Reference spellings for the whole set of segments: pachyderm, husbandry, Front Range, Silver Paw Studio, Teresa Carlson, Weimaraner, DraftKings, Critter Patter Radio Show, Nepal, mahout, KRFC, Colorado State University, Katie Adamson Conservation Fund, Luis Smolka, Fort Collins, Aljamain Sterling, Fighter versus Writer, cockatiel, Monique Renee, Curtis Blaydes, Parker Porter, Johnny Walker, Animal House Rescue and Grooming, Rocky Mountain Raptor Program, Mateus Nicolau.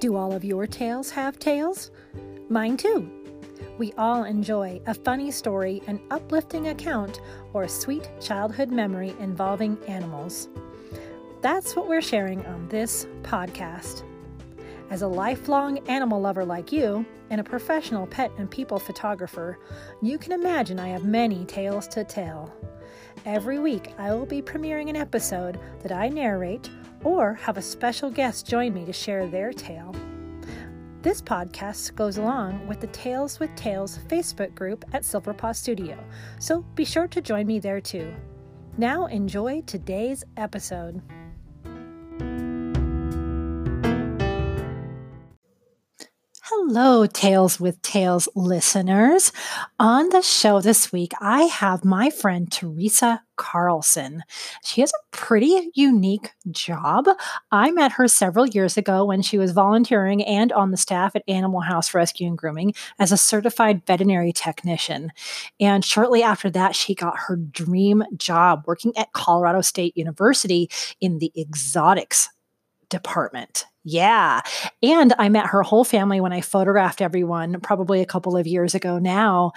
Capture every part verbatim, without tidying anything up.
Do all of your tales have tales? Mine too. We all enjoy a funny story, an uplifting account, or a sweet childhood memory involving animals. That's what we're sharing on this podcast. As a lifelong animal lover like you, and a professional pet and people photographer, you can imagine I have many tales to tell. Every week, I will be premiering an episode that I narrate or have a special guest join me to share their tale. This podcast goes along with the Tales with Tales Facebook group at Silver Paw Studio, so be sure to join me there too. Now enjoy today's episode. Hello, Tales with Tales listeners. On the show this week, I have my friend Teresa Carlson. She has a pretty unique job. I met her several years ago when she was volunteering and on the staff at Animal House Rescue and Grooming as a certified veterinary technician. And shortly after that, she got her dream job working at Colorado State University in the exotics department. Yeah. And I met her whole family when I photographed everyone probably a couple of years ago now.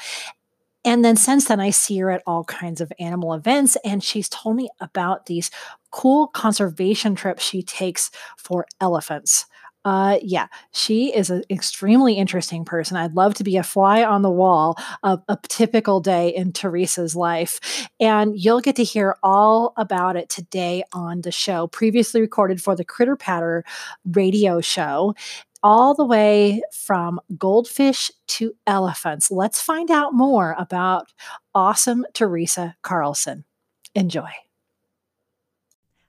And then since then, I see her at all kinds of animal events, and she's told me about these cool conservation trips she takes for elephants. Uh, yeah, she is an extremely interesting person. I'd love to be a fly on the wall of a typical day in Teresa's life. And you'll get to hear all about it today on the show, previously recorded for the Critter Patter Radio Show, all the way from goldfish to elephants. Let's find out more about awesome Teresa Carlson. Enjoy.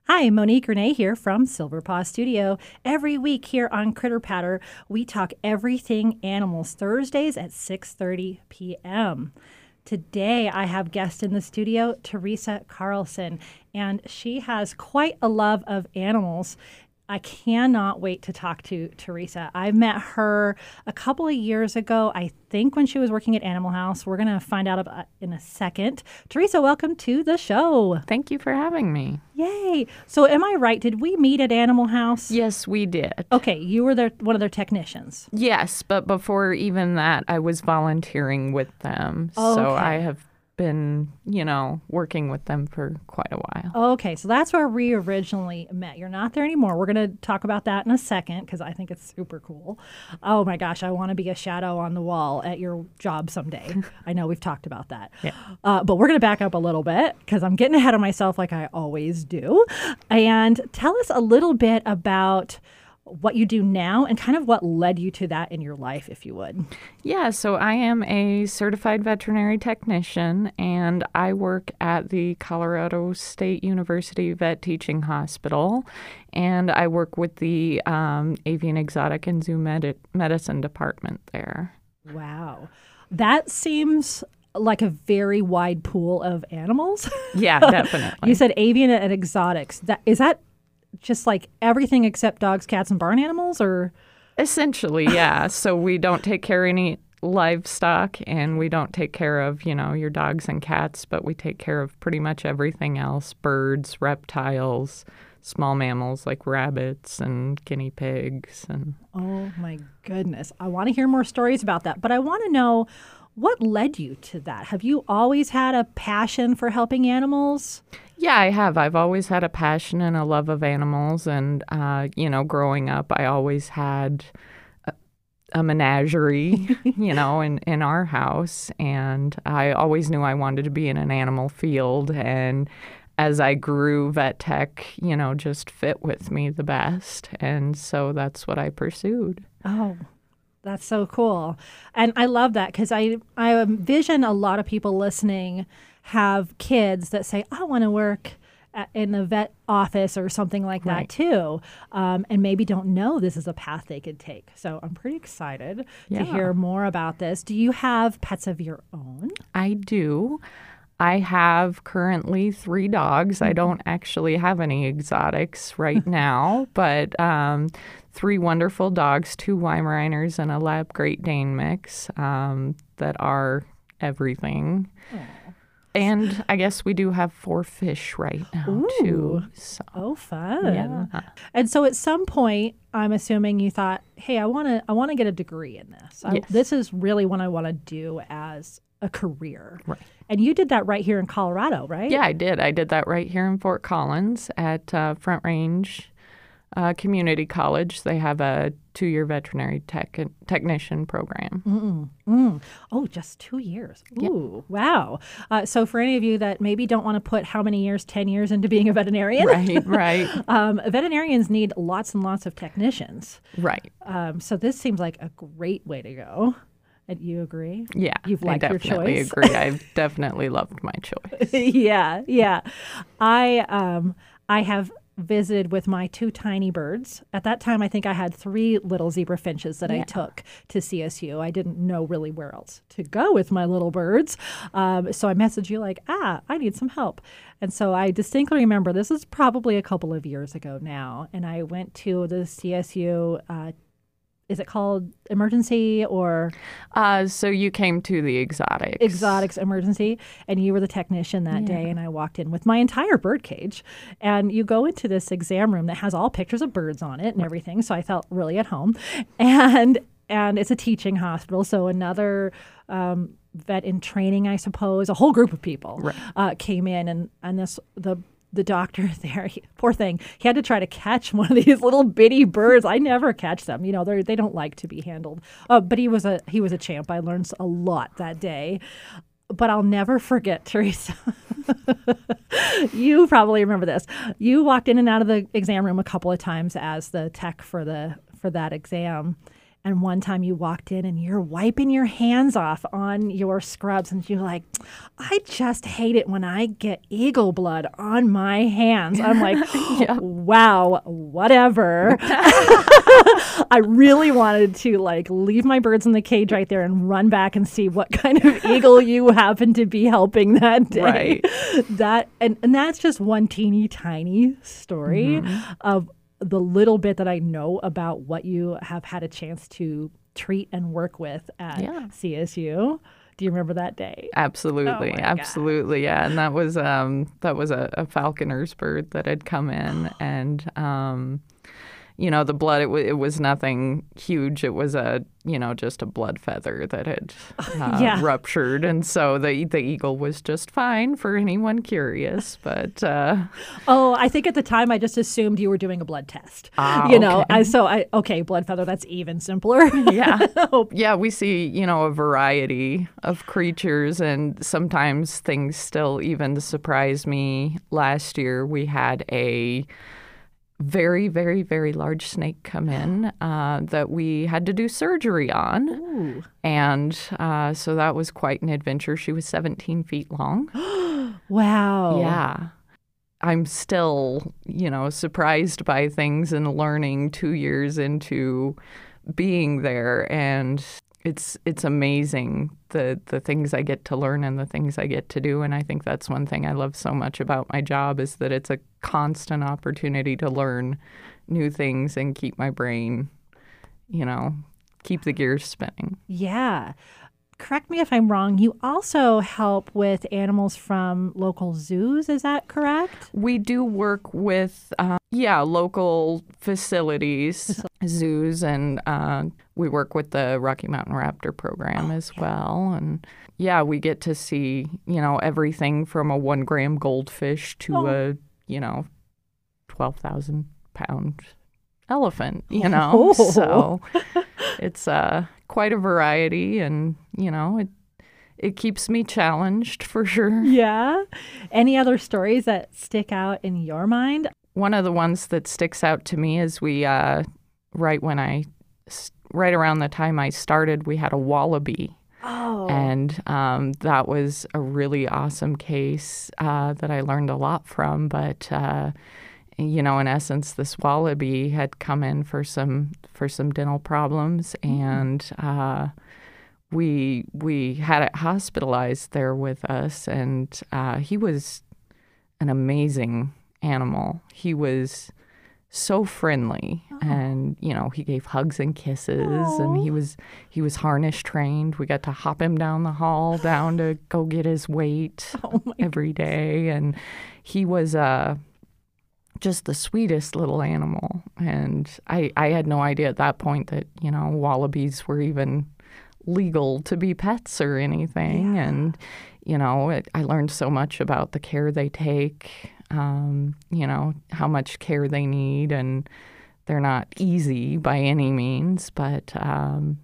Hi, Monique Renee here from Silver Paw Studio. Every week here on Critter Patter, we talk everything animals Thursdays at six thirty p.m. Today, I have guest in the studio, Teresa Carlson, and she has quite a love of animals. I cannot wait to talk to Teresa. I met her a couple of years ago, I think when she was working at Animal House. We're going to find out about in a second. Teresa, welcome to the show. Thank you for having me. Yay. So am I right? Did we meet at Animal House? Yes, we did. Okay. You were their, one of their technicians. Yes, but before even that, I was volunteering with them. Oh, so okay. I have been, you know, working with them for quite a while. Okay, so that's where we originally met. You're not there anymore. We're going to talk about that in a second because I think it's super cool. Oh my gosh, I want to be a shadow on the wall at your job someday. I know we've talked about that. Yeah. Uh, but we're going to back up a little bit because I'm getting ahead of myself like I always do. And tell us a little bit about what you do now and kind of what led you to that in your life, if you would. Yeah, so I am a certified veterinary technician, and I work at the Colorado State University Vet Teaching Hospital, and I work with the um, avian, exotic, and zoo med- medicine department there. Wow. That seems like a very wide pool of animals. Yeah, definitely. You said avian and exotics. That, is that just like everything except dogs, cats, and barn animals, or? Essentially, yeah. So we don't take care of any livestock, and we don't take care of, you know, your dogs and cats, but we take care of pretty much everything else, birds, reptiles, small mammals like rabbits and guinea pigs. And oh, my goodness. I want to hear more stories about that, but I want to know, what led you to that? Have you always had a passion for helping animals? Yeah, I have. I've always had a passion and a love of animals. And, uh, you know, growing up, I always had a, a menagerie, you know, in, in our house. And I always knew I wanted to be in an animal field. And as I grew, vet tech, you know, just fit with me the best. And so that's what I pursued. Oh, that's so cool. And I love that because I, I envision a lot of people listening have kids that say, I want to work at, in a vet office or something like right. that too, um, and maybe don't know this is a path they could take. So I'm pretty excited yeah. to hear more about this. Do you have pets of your own? I do. I have currently three dogs. I don't actually have any exotics right now, but um, three wonderful dogs, two Weimaraners and a Lab Great Dane mix um, that are everything. Aww. And I guess we do have four fish right now, Ooh. too. So, oh, fun. Yeah. And so at some point, I'm assuming you thought, hey, I want to I want to get a degree in this. I, yes. This is really what I want to do as a career. Right. And you did that right here in Colorado, right? Yeah, I did. I did that right here in Fort Collins at uh, Front Range uh, Community College. They have a two-year veterinary tech technician program. Mm-mm. Mm. Oh, just two years. Ooh, yeah. Wow. Uh, so for any of you that maybe don't want to put how many years, ten years into being a veterinarian. Right, right. um, veterinarians need lots and lots of technicians. Right. Um, so this seems like a great way to go. And you agree? Yeah. You've liked your choice. I definitely agree. I've definitely loved my choice. Yeah, yeah. I um, I have... visited with my two tiny birds. At that time, I think I had three little zebra finches that yeah. I took to C S U. I didn't know really where else to go with my little birds. Um, so I messaged you like, ah, I need some help. And so I distinctly remember, this is probably a couple of years ago now, and I went to the C S U uh Is it called emergency or? Uh, so you came to the exotics. Exotics emergency. And you were the technician that yeah. day. And I walked in with my entire bird cage. And you go into this exam room that has all pictures of birds on it and right. everything. So I felt really at home. And and it's a teaching hospital. So another um, vet in training, I suppose, a whole group of people right. uh, came in. And, and this the The doctor there, he, poor thing, he had to try to catch one of these little bitty birds. I never catch them. You know, they they don't like to be handled. Uh, but he was a he was a champ. I learned a lot that day. But I'll never forget, Teresa. You probably remember this. You walked in and out of the exam room a couple of times as the tech for the for that exam. And one time you walked in and you're wiping your hands off on your scrubs and you're like, I just hate it when I get eagle blood on my hands. I'm like, yeah. wow, whatever. I really wanted to like leave my birds in the cage right there and run back and see what kind of eagle you happen to be helping that day. Right. That and, and that's just one teeny tiny story mm-hmm. of the little bit that I know about what you have had a chance to treat and work with at yeah. C S U. Do you remember that day? Absolutely. Oh absolutely. God. Yeah. And that was um, that was a, a falconer's bird that had come in. And, um, you know, the blood, it, w- it was nothing huge. It was, a you know, just a blood feather that had uh, yeah. ruptured. And so the the eagle was just fine for anyone curious. But uh... Oh, I think at the time I just assumed you were doing a blood test. Ah, you know, okay. I, so I okay, blood feather, that's even simpler. yeah. Yeah, we see, you know, a variety of creatures. And sometimes things still even surprise me. Last year we had a very, very, very large snake come in uh, that we had to do surgery on. Ooh. And uh, so that was quite an adventure. She was seventeen feet long. Wow. Yeah. I'm still, you know, surprised by things and learning two years into being there. And it's it's amazing the, the things I get to learn and the things I get to do. And I think that's one thing I love so much about my job is that it's a constant opportunity to learn new things and keep my brain, you know, keep the gears spinning. Yeah. Correct me if I'm wrong. You also help with animals from local zoos. Is that correct? We do work with, uh, yeah, local facilities, Facil- zoos, and uh, we work with the Rocky Mountain Raptor Program oh, as yeah. well. And yeah, we get to see, you know, everything from a one gram goldfish to oh. a, you know, twelve thousand pound elephant, you know. Oh. So it's uh, quite a variety and, you know, it it keeps me challenged for sure. Yeah. Any other stories that stick out in your mind? One of the ones that sticks out to me is we, uh, right when I, right around the time I started, we had a wallaby. Oh. And um, that was a really awesome case uh, that I learned a lot from. But, uh, you know, in essence, this wallaby had come in for some for some dental problems. Mm-hmm. And uh, we we had it hospitalized there with us. And uh, he was an amazing animal. He was so friendly. Oh. And, you know, he gave hugs and kisses. Aww. And he was he was harness trained. We got to hop him down the hall down to go get his weight oh every day. And he was uh, just the sweetest little animal. And I, I had no idea at that point that, you know, wallabies were even legal to be pets or anything. Yeah. And, you know, it, I learned so much about the care they take, um, you know, how much care they need. And they're not easy by any means, but um,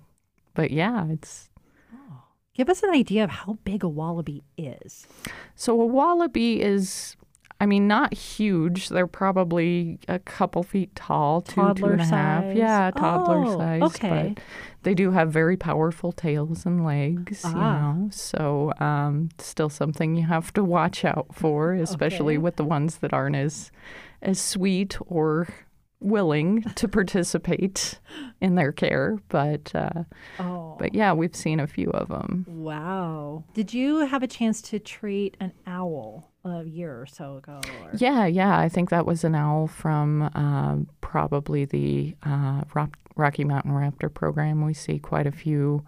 but yeah, it's... Oh. Give us an idea of how big a wallaby is. So a wallaby is, I mean, not huge. They're probably a couple feet tall, two, toddler two and a half. Size. Yeah, toddler oh, size. Okay. But they do have very powerful tails and legs, ah. you know, so um, still something you have to watch out for, especially okay. with the ones that aren't as as sweet or... willing to participate in their care, but uh, oh. but yeah, we've seen a few of them. Wow! Did you have a chance to treat an owl a year or so ago? Or? Yeah, yeah. I think that was an owl from uh, probably the uh, Rock- Rocky Mountain Raptor Program. We see quite a few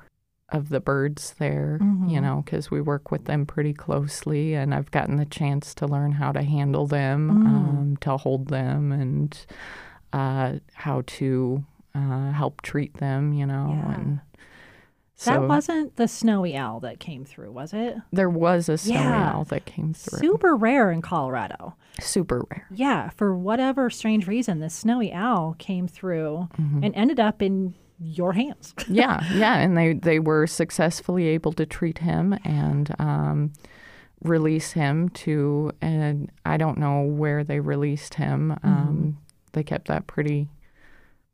of the birds there, mm-hmm. you know, because we work with them pretty closely, and I've gotten the chance to learn how to handle them, mm. um, to hold them, and. Uh, how to uh, help treat them, you know. Yeah. And so, that wasn't the snowy owl that came through, was it? There was a snowy yeah. owl that came through. Super rare in Colorado. Super rare. Yeah, for whatever strange reason, the snowy owl came through mm-hmm. and ended up in your hands. yeah, yeah, and they, they were successfully able to treat him and... Um, release him to, and I don't know where they released him. Mm-hmm. Um, they kept that pretty,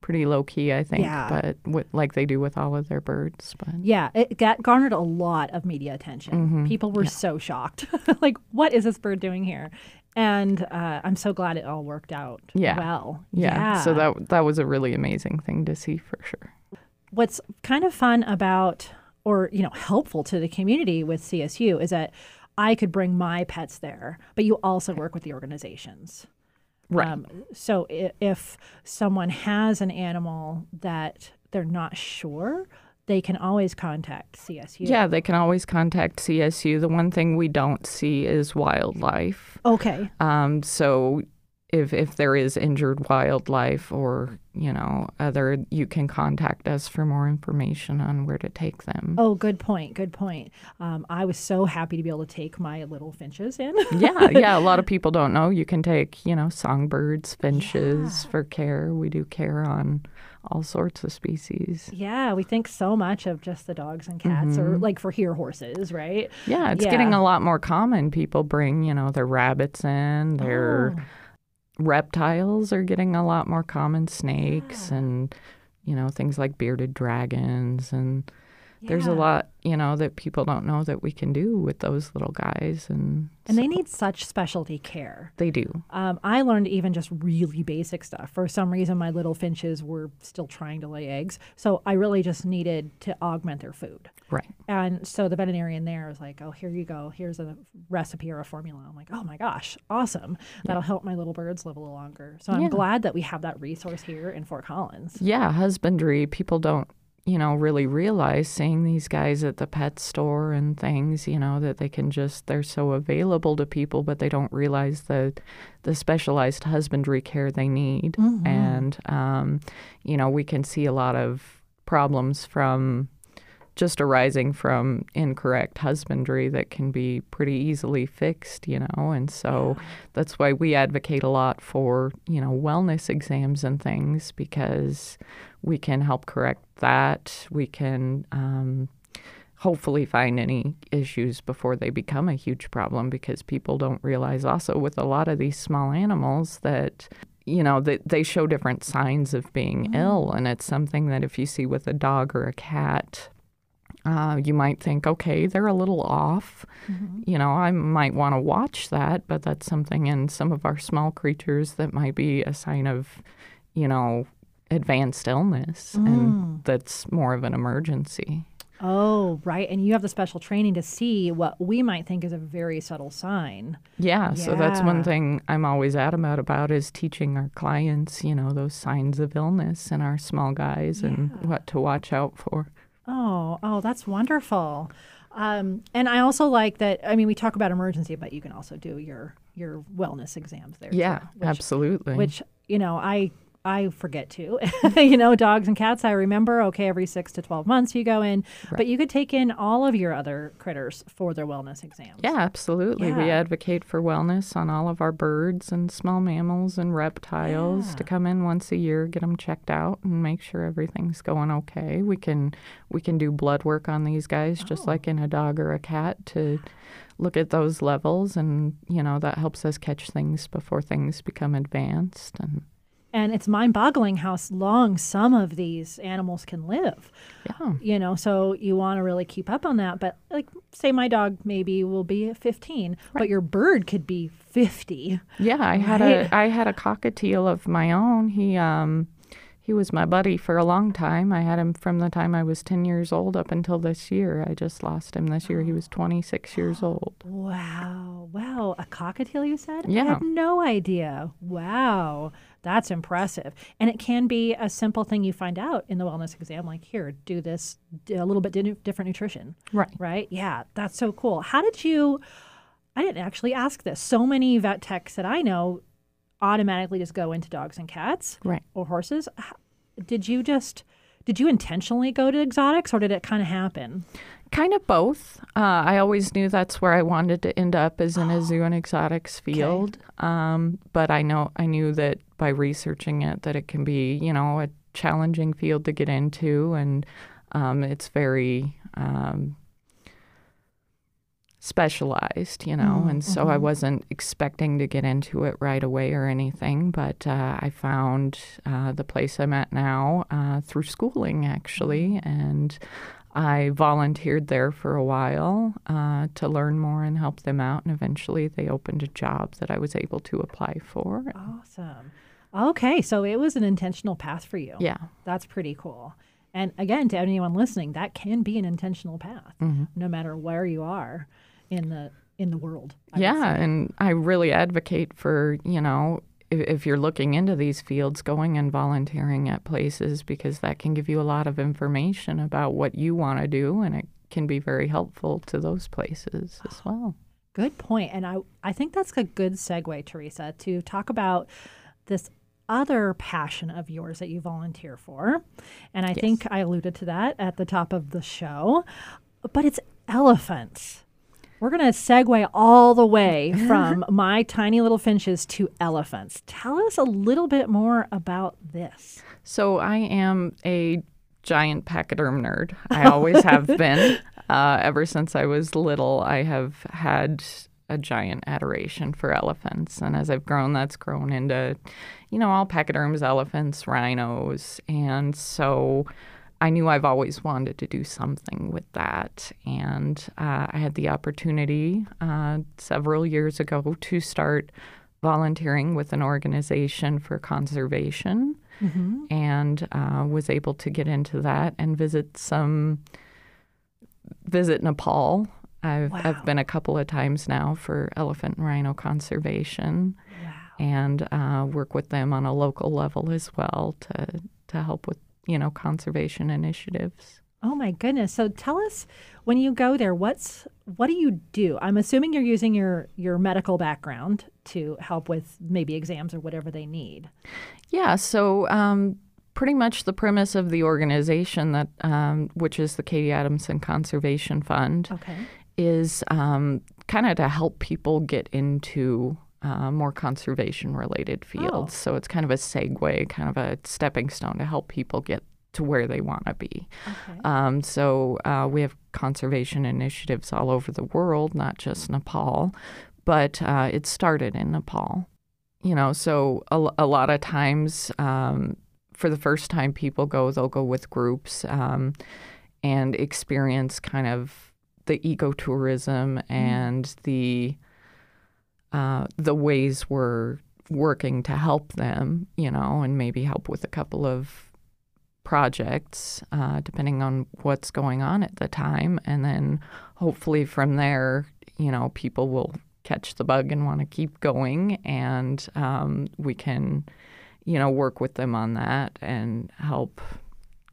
pretty low key, I think, yeah. but with, like they do with all of their birds. But yeah, it got, garnered a lot of media attention. Mm-hmm. People were yeah. so shocked, like, what is this bird doing here? And uh, I'm so glad it all worked out yeah. well. Yeah. yeah, so that that was a really amazing thing to see for sure. What's kind of fun about, or you know, helpful to the community with C S U is that. I could bring my pets there, but you also work with the organizations. Right. Um, so if, if someone has an animal that they're not sure, they can always contact C S U. Yeah, they can always contact C S U. The one thing we don't see is wildlife. Okay. Um, so if if there is injured wildlife or, you know, other, you can contact us for more information on where to take them. Oh, good point. Good point. Um, I was so happy to be able to take my little finches in. yeah. Yeah. A lot of people don't know you can take, you know, songbirds, finches yeah. for care. We do care on all sorts of species. Yeah. We think so much of just the dogs and cats mm-hmm. or like for here horses, right? Yeah. It's yeah. getting a lot more common. People bring, you know, their rabbits in, their... Oh. Reptiles are getting a lot more common, snakes yeah. and, you know, things like bearded dragons. And yeah. there's a lot, you know, that people don't know that we can do with those little guys. And and so. They need such specialty care. They do. Um, I learned even just really basic stuff. For some reason, my little finches were still trying to lay eggs. So I really just needed to augment their food. Right. And so the veterinarian there was like, oh, here you go. Here's a recipe or a formula. I'm like, oh, my gosh, awesome. That'll yeah. help my little birds live a little longer. So I'm yeah. glad that we have that resource here in Fort Collins. Yeah, husbandry. People don't, you know, really realize seeing these guys at the pet store and things, you know, that they can just, they're so available to people, but they don't realize the, the specialized husbandry care they need. Mm-hmm. And, um, you know, we can see a lot of problems from... just arising from incorrect husbandry that can be pretty easily fixed, you know, and so yeah. that's why we advocate a lot for, you know, wellness exams and things, because we can help correct that. We can um, hopefully find any issues before they become a huge problem, because people don't realize also with a lot of these small animals that... you know, they, they show different signs of being mm-hmm. ill, and it's something that if you see with a dog or a cat... Uh, you might think, okay, they're a little off. Mm-hmm. You know, I might want to watch that, but that's something in some of our small creatures that might be a sign of, you know, advanced illness, mm. and that's more of an emergency. Oh, right. And you have the special training to see what we might think is a very subtle sign. Yeah, yeah. So that's one thing I'm always adamant about is teaching our clients, you know, those signs of illness in our small guys yeah. and what to watch out for. Oh, oh, that's wonderful. Um, and I also like that, I mean, we talk about emergency, but you can also do your, your wellness exams there. Yeah, too, which, absolutely. Which, you know, I... I forget to, you know, dogs and cats, I remember, okay, every six to twelve months you go in, right. but you could take in all of your other critters for their wellness exams. Yeah, absolutely. Yeah. We advocate for wellness on all of our birds and small mammals and reptiles yeah. to come in once a year, get them checked out and make sure everything's going okay. We can, we can do blood work on these guys, oh. just like in a dog or a cat to look at those levels. And, you know, that helps us catch things before things become advanced and. And it's mind-boggling how long some of these animals can live, yeah. you know, so you want to really keep up on that. But like, say my dog maybe will be fifteen, right. but your bird could be fifty. Yeah, I had right? a I had a cockatiel of my own. He um he was my buddy for a long time. I had him from the time I was ten years old up until this year. I just lost him this year. He was twenty-six years old. Wow. Wow. A cockatiel, you said? Yeah. I had no idea. Wow. That's impressive. And it can be a simple thing you find out in the wellness exam, like, here, do this, a little bit different nutrition. Right. Right? Yeah, that's so cool. How did you, I didn't actually ask this. So many vet techs that I know automatically just go into dogs and cats right. or horses. Did you just, did you intentionally go to exotics or did it kind of happen? Kind of both. Uh, I always knew that's where I wanted to end up is in oh. a zoo and exotics field. Okay. Um, but I know I knew that by researching it that it can be, you know, a challenging field to get into. And um, it's very um, specialized, you know, mm-hmm. and so mm-hmm. I wasn't expecting to get into it right away or anything. But uh, I found uh, the place I'm at now uh, through schooling, actually. And I volunteered there for a while uh, to learn more and help them out, and eventually they opened a job that I was able to apply for. Awesome. Okay, so it was an intentional path for you. Yeah. That's pretty cool. And again, to anyone listening, that can be an intentional path, mm-hmm. no matter where you are in the in the world. I yeah, and I really advocate for, you know, if you're looking into these fields, going and volunteering at places, because that can give you a lot of information about what you want to do, and it can be very helpful to those places as well. Good point. And I, I think that's a good segue, Teresa, to talk about this other passion of yours that you volunteer for. And I yes. think I alluded to that at the top of the show, but it's elephants. We're going to segue all the way from my tiny little finches to elephants. Tell us a little bit more about this. So I am a giant pachyderm nerd. I always have been. Uh, ever since I was little, I have had a giant adoration for elephants. And as I've grown, that's grown into, you know, all pachyderms, elephants, rhinos. And so I knew I've always wanted to do something with that, and uh, I had the opportunity uh, several years ago to start volunteering with an organization for conservation, mm-hmm. and uh, was able to get into that and visit some, visit Nepal. I've, wow. I've been a couple of times now for elephant and rhino conservation, wow. and uh, work with them on a local level as well to to help with, you know, conservation initiatives. Oh, my goodness. So tell us, when you go there, what's what do you do? I'm assuming you're using your, your medical background to help with maybe exams or whatever they need. Yeah, so um, pretty much the premise of the organization, that um, which is the Katie Adamson Conservation Fund, okay. is um, kind of to help people get into Uh, more conservation-related fields. Oh. So it's kind of a segue, kind of a stepping stone to help people get to where they want to be. Okay. Um, so uh, we have conservation initiatives all over the world, not just Nepal, but uh, it started in Nepal. You know, so a, a lot of times um, for the first time people go, they'll go with groups um, and experience kind of the ecotourism mm. and the Uh, the ways we're working to help them, you know, and maybe help with a couple of projects, uh, depending on what's going on at the time. And then hopefully from there, you know, people will catch the bug and want to keep going. And um, we can, you know, work with them on that and help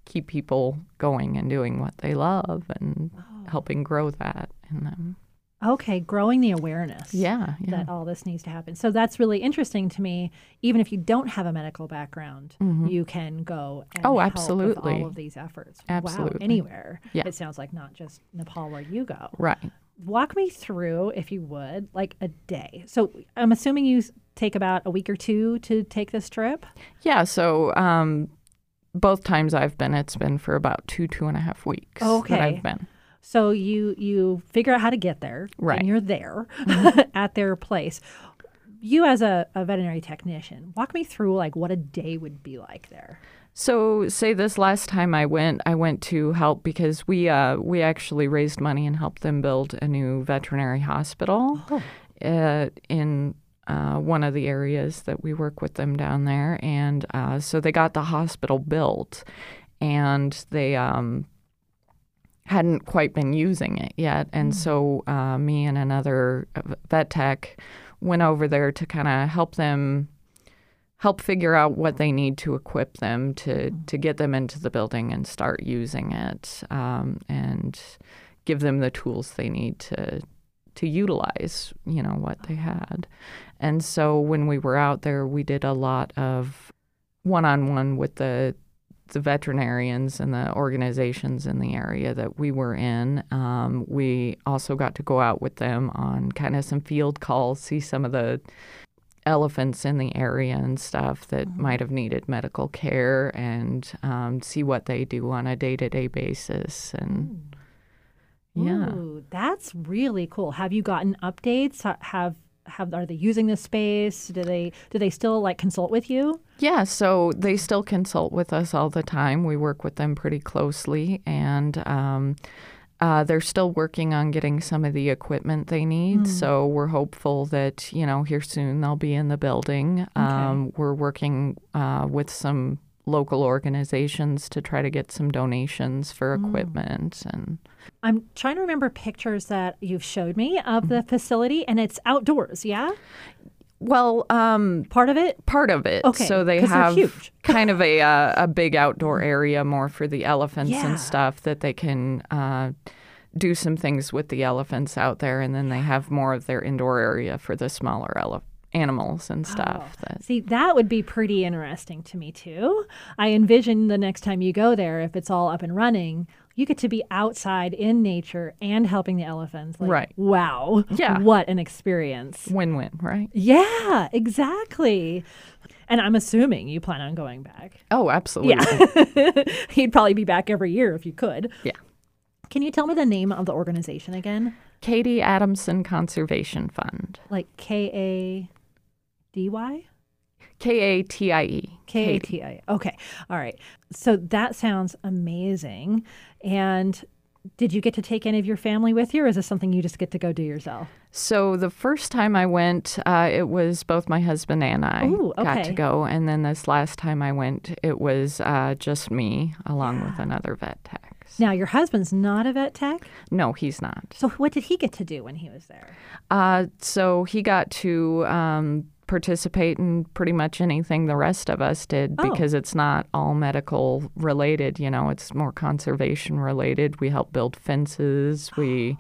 keep people going and doing what they love and oh. helping grow that in them. Okay, growing the awareness yeah, yeah. that all this needs to happen. So that's really interesting to me. Even if you don't have a medical background, mm-hmm. you can go and oh, help absolutely. With all of these efforts. Absolutely. Wow, anywhere. Yeah. It sounds like not just Nepal where you go. Right. Walk me through, if you would, like a day. So I'm assuming you take about a week or two to take this trip? Yeah, so um, both times I've been, it's been for about two, two and a half weeks okay. that I've been. So you you figure out how to get there, right. and you're there mm-hmm. at their place. You as a, a veterinary technician, walk me through like what a day would be like there. So say this last time I went, I went to help because we uh, we actually raised money and helped them build a new veterinary hospital oh. uh, in uh, one of the areas that we work with them down there. And uh, so they got the hospital built and they um, – hadn't quite been using it yet. And mm-hmm. so uh, me and another vet tech went over there to kind of help them, help figure out what they need to equip them to, mm-hmm. to get them into the building and start using it um, and give them the tools they need to to utilize, you know, what they had. And so when we were out there, we did a lot of one-on-one with the the veterinarians and the organizations in the area that we were in. Um, we also got to go out with them on kind of some field calls, see some of the elephants in the area and stuff that mm-hmm. might have needed medical care and um, see what they do on a day-to-day basis. And Ooh. yeah. Ooh, that's really cool. Have you gotten updates? Have Have are they using this space? Do they do they still like consult with you? Yeah, so they still consult with us all the time. We work with them pretty closely, and um, uh, they're still working on getting some of the equipment they need. Mm. So we're hopeful that you know here soon they'll be in the building. Okay. Um, we're working uh, with some local organizations to try to get some donations for equipment. Mm. And I'm trying to remember pictures that you've showed me of the mm-hmm. facility, and it's outdoors, yeah? Well, um, part of it? Part of it. Okay, so they have huge. kind of a uh, a big outdoor area more for the elephants yeah. and stuff that they can uh, do some things with the elephants out there, and then they have more of their indoor area for the smaller elephants. Animals and stuff. Oh. That. See, that would be pretty interesting to me, too. I envision the next time you go there, if it's all up and running, you get to be outside in nature and helping the elephants. Like, right. Wow. Yeah. What an experience. Win-win, right? Yeah, exactly. And I'm assuming you plan on going back. Oh, absolutely. Yeah. He'd probably be back every year if you could. Yeah. Can you tell me the name of the organization again? Katie Adamson Conservation Fund. Like K A... D Y? K A T I E. K A T I E. Okay. All right. So that sounds amazing. And did you get to take any of your family with you, or is this something you just get to go do yourself? So the first time I went, uh, it was both my husband and I Ooh, okay. got to go. And then this last time I went, it was uh, just me along yeah. with another vet tech. Now, your husband's not a vet tech? No, he's not. So what did he get to do when he was there? Uh, so he got to um, participate in pretty much anything the rest of us did oh. because it's not all medical related. You know, it's more conservation related. We help build fences. We,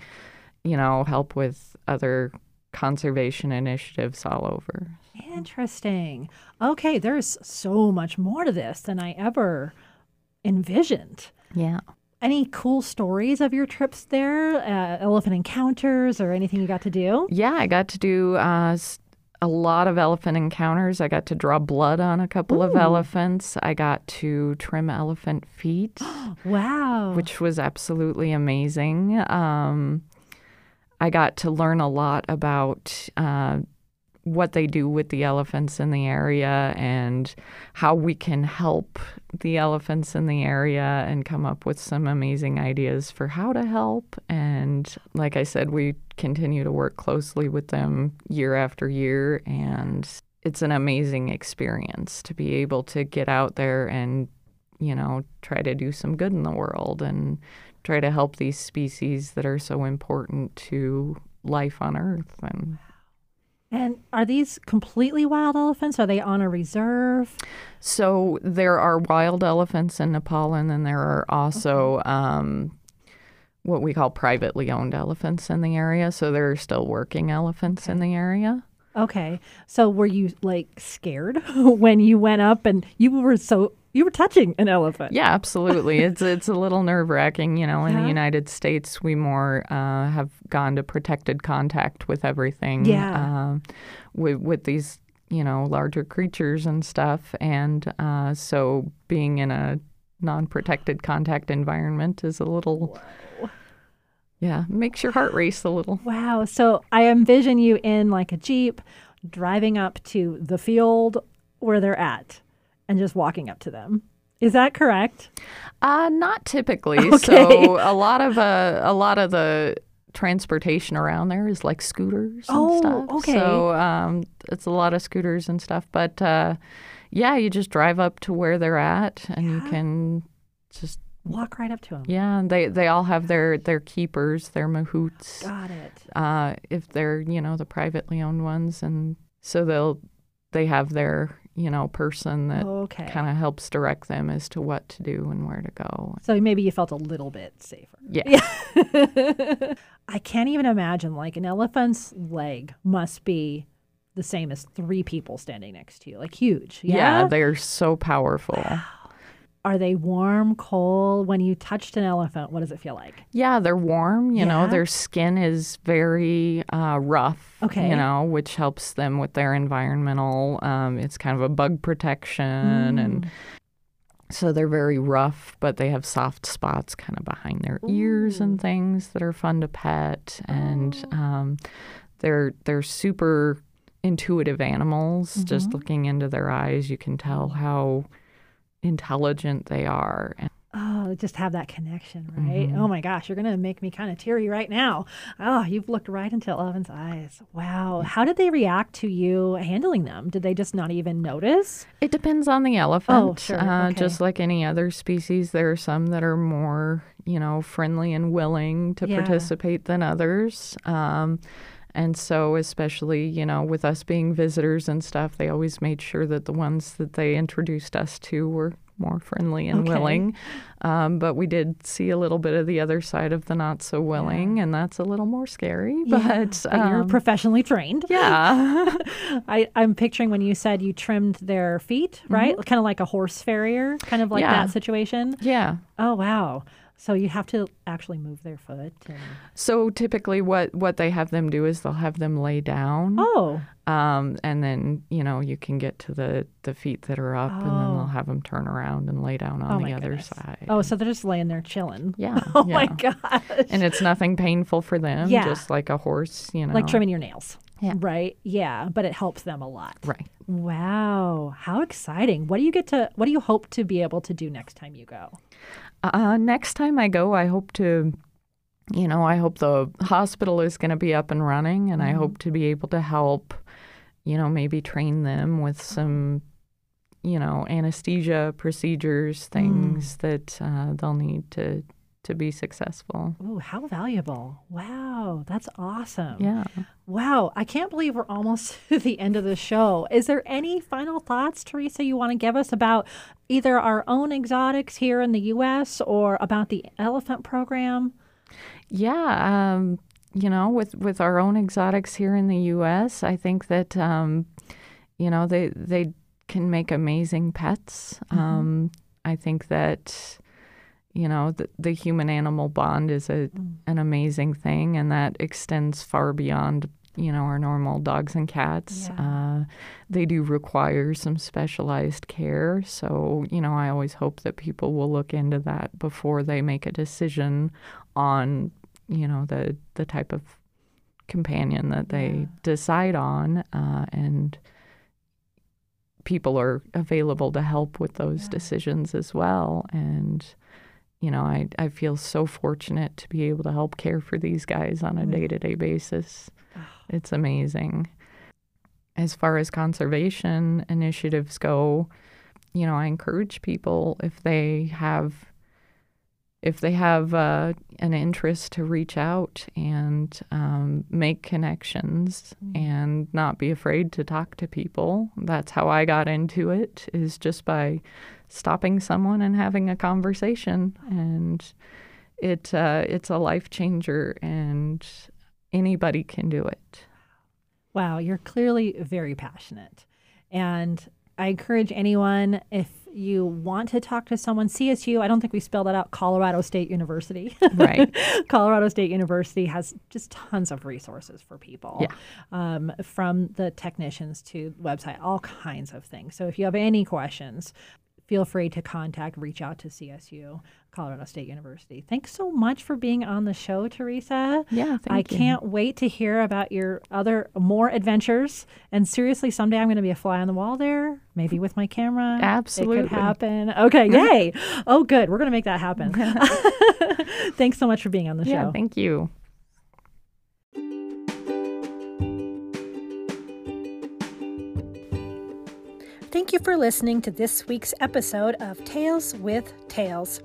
you know, help with other conservation initiatives all over. Interesting. Okay, there's so much more to this than I ever envisioned. Yeah. Any cool stories of your trips there, uh, elephant encounters or anything you got to do? Yeah, I got to do uh, a lot of elephant encounters. I got to draw blood on a couple Ooh. of elephants. I got to trim elephant feet. Wow. Which was absolutely amazing. Um, I got to learn a lot about uh, what they do with the elephants in the area and how we can help the elephants in the area and come up with some amazing ideas for how to help. And like I said, we continue to work closely with them year after year. And it's an amazing experience to be able to get out there and, you know, try to do some good in the world and try to help these species that are so important to life on Earth. And And are these completely wild elephants? Are they on a reserve? So there are wild elephants in Nepal, and then there are also okay. um, what we call privately owned elephants in the area. So there are still working elephants okay. in the area. Okay. So were you, like, scared when you went up and you were so... You were touching an elephant. Yeah, absolutely. It's it's a little nerve-wracking. You know, in yeah. the United States, we more uh, have gone to protected contact with everything. Yeah. Uh, with, with these, you know, larger creatures and stuff. And uh, so being in a non-protected contact environment is a little... Whoa. Yeah, makes your heart race a little. Wow. So I envision you in, like, a Jeep driving up to the field where they're at. And just walking up to them. Is that correct? Uh, not typically. Okay. So a lot of uh, a lot of the transportation around there is like scooters and oh, stuff. Oh, okay. So um, it's a lot of scooters and stuff. But uh, yeah, you just drive up to where they're at, and yeah. you can just walk right up to them. Yeah, and they, they all have their, their keepers, their mahouts. Got it. Uh, if they're, you know, the privately owned ones, and so they'll they have their. you know, person that okay. kind of helps direct them as to what to do and where to go. So maybe you felt a little bit safer. Yeah. yeah. I can't even imagine, like, an elephant's leg must be the same as three people standing next to you, like huge. Yeah, yeah they're so powerful. Wow. Are they warm, cold? When you touched an elephant, what does it feel like? Yeah, they're warm. You yeah. know, their skin is very uh, rough, okay. you know, which helps them with their environmental. Um, it's kind of a bug protection. Mm. And so they're very rough, but they have soft spots kind of behind their Ooh. ears and things that are fun to pet. And um, they're they're super intuitive animals. Mm-hmm. Just looking into their eyes, you can tell how intelligent they are. Oh, just have that connection, right? Mm-hmm. Oh my gosh, you're going to make me kind of teary right now. Oh, you've looked right into elephants' eyes. Wow. How did they react to you handling them? Did they just not even notice? It depends on the elephant. Oh, sure. Uh, okay. Just like any other species, there are some that are more, you know, friendly and willing to yeah. participate than others. Um, and so especially, you know, with us being visitors and stuff, they always made sure that the ones that they introduced us to were more friendly and okay. willing. Um, but we did see a little bit of the other side of the not so willing, yeah. and that's a little more scary. Yeah. But, um, but you're professionally trained. Yeah. I, I'm picturing when you said you trimmed their feet, right? Mm-hmm. Kind of like a horse farrier, kind of like yeah. that situation. Yeah. Oh, wow. So you have to actually move their foot. And... So typically what, what they have them do is they'll have them lay down. Oh. Um, and then, you know, you can get to the, the feet that are up, oh. and then they'll have them turn around and lay down on oh the other goodness. side. Oh, so they're just laying there chilling. Yeah. oh, yeah. my gosh. And it's nothing painful for them, yeah. just like a horse, you know. Like trimming your nails. Yeah. Right? Yeah. But it helps them a lot. Right. Wow. How exciting. What do you get to, what do you hope to be able to do next time you go? Uh, next time I go, I hope to, you know, I hope the hospital is going to be up and running, and mm-hmm. I hope to be able to help, you know, maybe train them with some, you know, anesthesia procedures, things mm. that uh, they'll need to, to be successful. Ooh, how valuable. Wow, that's awesome. Yeah. Wow, I can't believe we're almost to the end of the show. Is there any final thoughts, Teresa, you want to give us about either our own exotics here in the U S or about the elephant program? Yeah, um, you know, with, with our own exotics here in the U S, I think that, um, you know, they, they can make amazing pets. Mm-hmm. Um, I think that... You know, the, the human-animal bond is a mm. an amazing thing, and that extends far beyond, you know, our normal dogs and cats. Yeah. Uh, they do require some specialized care. So, you know, I always hope that people will look into that before they make a decision on, you know, the, the type of companion that they yeah. decide on. Uh, and people are available to help with those yeah. decisions as well. And... You know, I, I feel so fortunate to be able to help care for these guys on a day-to-day basis. It's amazing. As far as conservation initiatives go, you know, I encourage people, if they have if they have uh, an interest, to reach out and um, make connections mm-hmm. and not be afraid to talk to people. That's how I got into it, is just by stopping someone and having a conversation. And it uh, it's a life changer, and anybody can do it. Wow, you're clearly very passionate. And I encourage anyone, if you want to talk to someone, C S U, I don't think we spelled that out, Colorado State University. Right. Colorado State University has just tons of resources for people, yeah. um, from the technicians to the website, all kinds of things. So if you have any questions, feel free to contact, reach out to C S U, Colorado State University. Thanks so much for being on the show, Teresa. Yeah, thank I you. I can't wait to hear about your other, more adventures. And seriously, someday I'm going to be a fly on the wall there, maybe with my camera. Absolutely. It could happen. Okay, yay. Oh, good. We're going to make that happen. Thanks so much for being on the yeah, show. Thank you. Thank you for listening to this week's episode of Tales with Tales.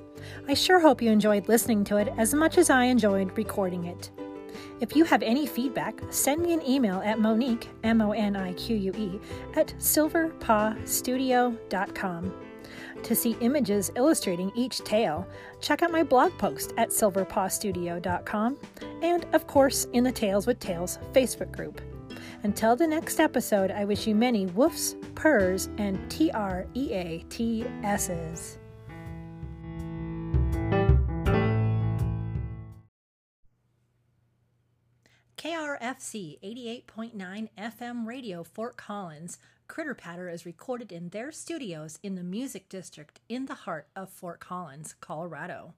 I sure hope you enjoyed listening to it as much as I enjoyed recording it. If you have any feedback, send me an email at Monique, M O N I Q U E, at silver paw studio dot com. To see images illustrating each tale, check out my blog post at silver paw studio dot com, and, of course, in the Tales with Tales Facebook group. Until the next episode, I wish you many woofs, purrs, and T R E A T S's. K R F C eighty-eight point nine F M Radio, Fort Collins. Critter Patter is recorded in their studios in the Music District in the heart of Fort Collins, Colorado.